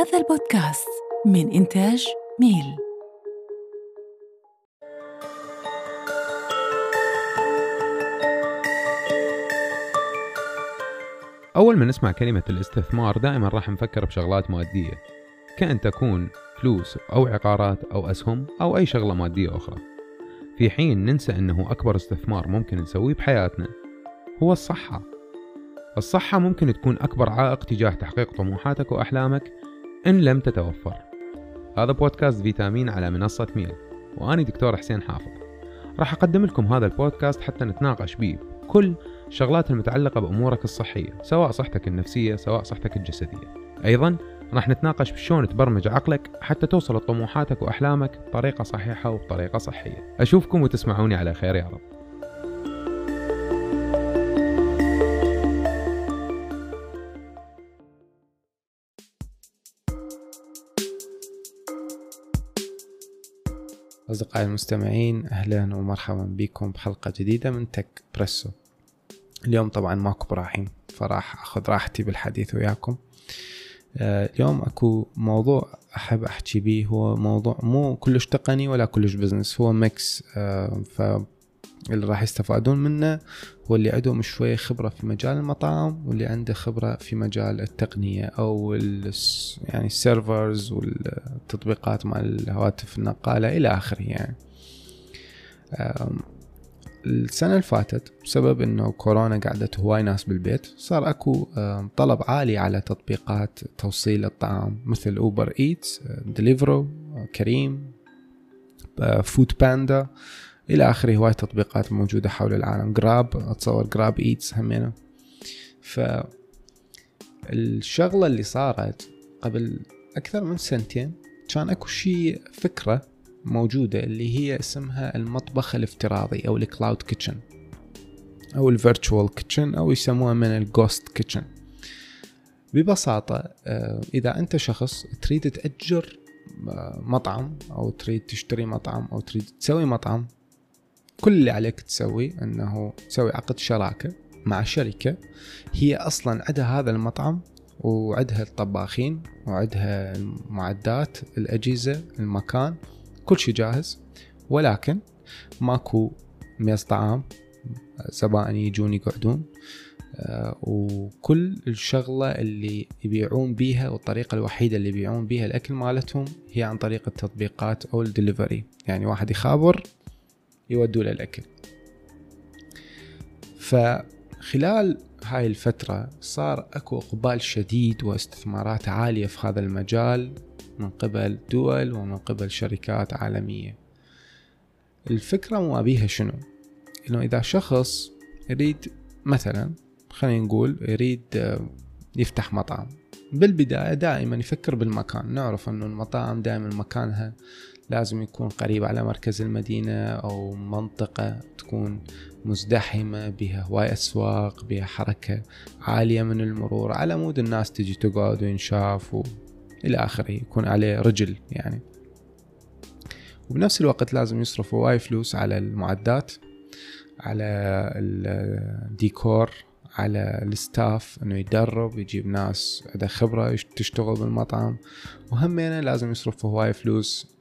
هذا البودكاست من إنتاج ميل. أول ما نسمع كلمة الاستثمار دائما راح نفكر بشغلات مادية، كأن تكون فلوس أو عقارات أو أسهم أو أي شغلة مادية أخرى، في حين ننسى أنه أكبر استثمار ممكن نسويه بحياتنا هو الصحة. الصحة ممكن تكون أكبر عائق تجاه تحقيق طموحاتك وأحلامك إن لم تتوفر. هذا بودكاست فيتامين على منصة ميل، وأنا دكتور حسين حافظ. راح أقدم لكم هذا البودكاست حتى نتناقش بيه كل شغلات المتعلقة بأمورك الصحية، سواء صحتك النفسية سواء صحتك الجسدية. أيضا راح نتناقش بشون تبرمج عقلك حتى توصل لطموحاتك وأحلامك بطريقة صحيحة وبطريقة صحية. أشوفكم وتسمعوني على خير يا رب. أصدقائي المستمعين، أهلا ومرحبا بكم بحلقة جديدة من تك بريسو. اليوم طبعا ماكو براحيم، فراح أخذ راحتي بالحديث وياكم. اليوم أكو موضوع أحب أحكي بيه، هو موضوع مو كلش تقني ولا كلش بزنس، هو ميكس. فاللي راح يستفادون منه هو اللي عندهم شوية خبرة في مجال المطاعم، واللي عنده خبرة في مجال التقنية أو يعني السيرفرز والتطبيقات مع الهواتف النقالة إلى آخره. يعني السنة اللي فاتت بسبب إنه كورونا قعدت هواي ناس بالبيت، صار أكو طلب عالي على تطبيقات توصيل الطعام مثل أوبر إيتس، ديليفرو، كريم، فود باندا إلى آخره. هواي تطبيقات موجودة حول العالم، جراب، أتصور جراب إيتس همينة. فالشغلة اللي صارت قبل أكثر من سنتين، كان أكو شيء فكرة موجودة اللي هي اسمها المطبخ الافتراضي أو الكلاود كيتشن أو الفيرتشوال كيتشن أو يسموها من الجوست كيتشن. ببساطة إذا أنت شخص تريد تأجر مطعم أو تريد تشتري مطعم أو تريد تسوي مطعم، كل اللي عليك تسوي أنه تسوي عقد شراكة مع شركة هي أصلا عندها هذا المطعم وعندها الطباخين وعندها المعدات، الأجهزة، المكان، كل شيء جاهز، ولكن ماكو ميز طعام، زبائن يجون يقعدون، وكل الشغلة اللي يبيعون بيها والطريقة الوحيدة اللي يبيعون بيها الأكل مالتهم هي عن طريق التطبيقات أو الدليفري. يعني واحد يخابر يودوا له الأكل. فخلال هاي الفترة صار أكو إقبال شديد واستثمارات عالية في هذا المجال من قبل دول ومن قبل شركات عالمية. الفكرة مو أبيها شنو؟ إنه إذا شخص يريد مثلا، خلينا نقول يريد يفتح مطعم، بالبداية دائما يفكر بالمكان. نعرف أنه المطاعم دائما مكانها لازم يكون قريب على مركز المدينة أو منطقة تكون مزدحمة بها هواي أسواق، بها حركة عالية من المرور، على مود الناس تجي تقعد وينشاف إلى آخره، يكون عليه رجل يعني. وبنفس الوقت لازم يصرف هواي فلوس على المعدات، على الديكور، على الستاف، أنه يدرب يجيب ناس عندها خبرة تشتغل بالمطعم. وهمينا لازم يصرف هواي فلوس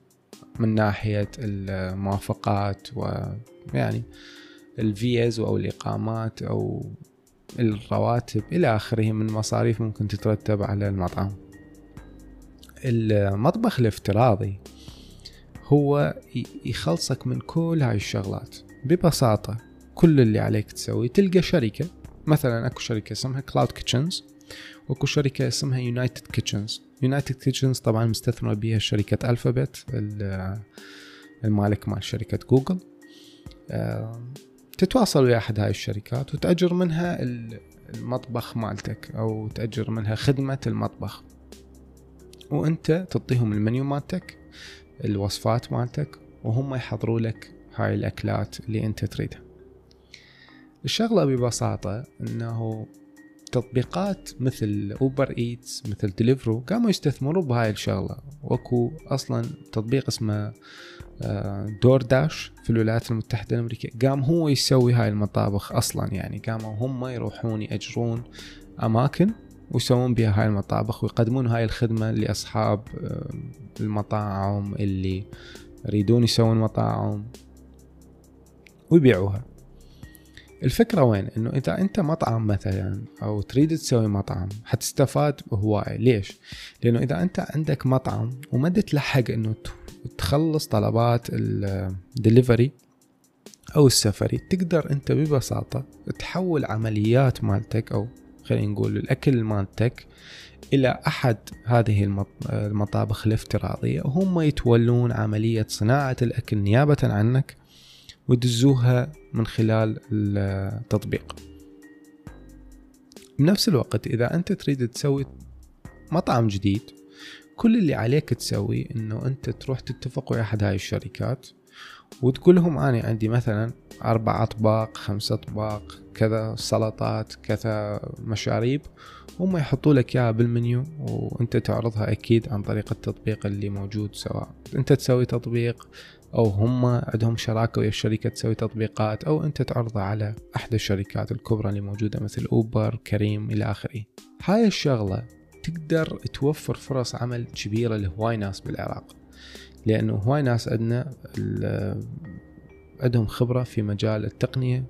من ناحية الموافقات ويعني الفيز أو الإقامات أو الرواتب إلى آخره من مصاريف ممكن تترتب على المطعم. المطبخ الافتراضي هو يخلصك من كل هاي الشغلات. ببساطة كل اللي عليك تسوي تلقى شركة، مثلا اكو شركة اسمها كلاود كيتشنز واكو شركة اسمها يونايتد كيتشنز. يونايتد كيتشنز طبعا مستثمرة بها شركة ألفابت، المالك مال شركة جوجل. تتواصل ويا أحد هاي الشركات وتأجر منها المطبخ مالتك أو تأجر منها خدمة المطبخ، وانت تعطيهم المنيو مالتك، الوصفات مالتك، وهم يحضروا لك هاي الاكلات اللي انت تريدها. الشغله ببساطه انه تطبيقات مثل اوبر ايتس، مثل ديليفرو، قاموا يستثمروا بهاي الشغله. واكو اصلا تطبيق اسمه دور داش في الولايات المتحده الامريكيه، قام هو يسوي هاي المطابخ اصلا. يعني قاموا هم يروحون ياجرون اماكن ويسوون بها هاي المطابخ ويقدمون هاي الخدمة لأصحاب المطاعم اللي يريدون يسوون مطاعم ويبيعوها. الفكرة وين؟ انه انت مطعم مثلا او تريد تسوي مطعم حتستفاد هواية. ليش؟ لانه اذا انت عندك مطعم وما تلحق انه تخلص طلبات الدليفري او السفري، تقدر انت ببساطة تحول عمليات مالتك او خلينا نقول الاكل مالتك الى احد هذه المطابخ الافتراضية، وهم يتولون عملية صناعة الاكل نيابة عنك وتدزوها من خلال التطبيق. بنفس الوقت إذا أنت تريد تسوي مطعم جديد، كل اللي عليك تسوي إنه أنت تروح تتفق ويا أحد هاي الشركات وتقول لهم أنا عندي مثلا 4 أطباق 5 أطباق كذا، سلطات كذا، مشاريب، وهم يحطوا لك إياها بالمنيو وأنت تعرضها أكيد عن طريق التطبيق اللي موجود، سواء أنت تسوي تطبيق أو هم عندهم شراكة ويا الشركة تسوي تطبيقات، أو أنت تعرضها على أحد الشركات الكبرى اللي موجودة مثل أوبر، كريم، إلى آخره. هاي الشغلة تقدر توفر فرص عمل كبيرة لهواي ناس بالعراق، لأنه هواي ناس عندنا عندهم خبرة في مجال التقنية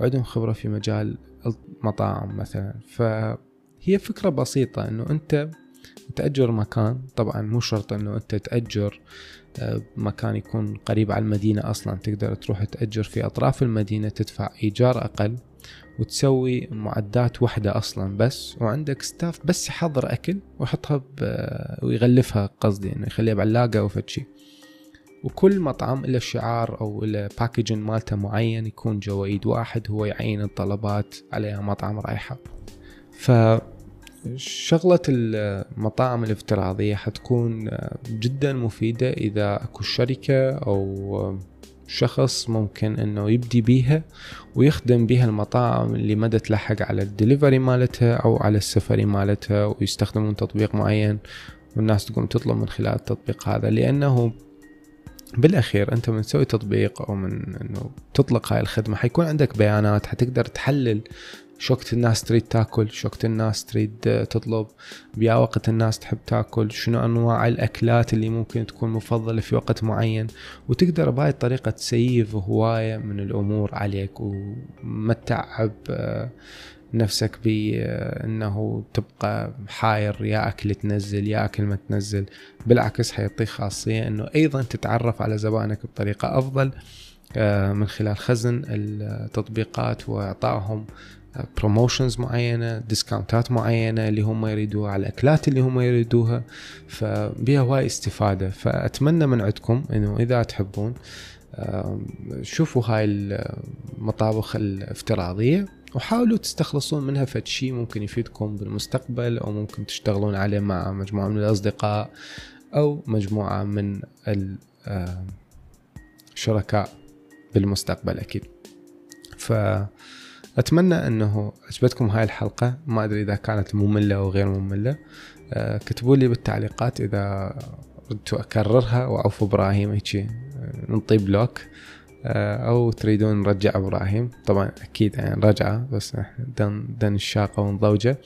وعندهم خبرة في مجال المطاعم مثلا. فهي فكرة بسيطة إنه أنت تأجر مكان، طبعا مو شرط إنه أنت تأجر مكان يكون قريب على المدينة، أصلا تقدر تروح تأجر في أطراف المدينة، تدفع إيجار أقل وتسوي معدات وحدة أصلا بس، وعندك ستاف بس يحضر أكل ويحطها ويغلفها، قصدي إنه يخليها بعلاقة أو فتشي. وكل مطعم له شعار أو له باكيجن مالته معين، يكون جوائد واحد هو يعين الطلبات عليها مطعم رايحة. شغلة المطاعم الافتراضية حتكون جدا مفيدة إذا أكو شركة أو شخص ممكن أنه يبدي بيها ويخدم بيها المطاعم اللي ما تلحق على الدليفري مالتها أو على السفري مالتها، ويستخدمون تطبيق معين والناس تقوم تطلب من خلال التطبيق هذا. لأنه بالأخير أنت من تسوي تطبيق أو من أنه تطلق هاي الخدمة حيكون عندك بيانات، حتقدر تحلل شو وقت الناس تريد تاكل، شو وقت الناس تريد تطلب، بيا وقت الناس تحب تاكل، شنو انواع الاكلات اللي ممكن تكون مفضله في وقت معين، وتقدر بهاي الطريقه تسيف هوايه من الامور عليك وما تتعب نفسك بانه تبقى حاير يا اكل تنزل يا اكل ما تنزل. بالعكس حيعطيك خاصيه انه ايضا تتعرف على زبائنك بطريقه افضل من خلال خزن التطبيقات واعطائهم بروموشنز معينة، ديسكاونتات معينة اللي هم يريدوها على الأكلات اللي هم يريدوها، فبها هواي استفادة. فأتمنى من عندكم إنه إذا تحبون شوفوا هاي المطابخ الافتراضية وحاولوا تستخلصون منها فشي ممكن يفيدكم بالمستقبل، أو ممكن تشتغلون عليه مع مجموعة من الأصدقاء أو مجموعة من الشركاء بالمستقبل أكيد. أتمنى أنه عجبتكم هاي الحلقة، ما أدري إذا كانت مملة أو غير مملة، كتبوا لي بالتعليقات إذا ردتوا أكررها وعوف إبراهيم هيك نطي بلوك، أو تريدون نرجع إبراهيم، طبعا أكيد يعني نرجعه بس دن الشاقة ونضوجة.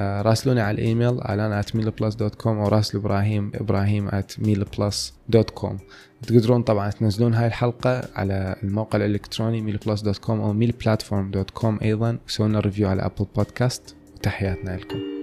راسلوني على الإيميل alan@milplus.com أو راسل إبراهيم@milplus.com. تقدرون طبعا تنزلون هاي الحلقة على الموقع الإلكتروني milplus.com أو milplatform.com أيضا، وسوونا ريفيو على أبل بودكاست، وتحياتنا لكم.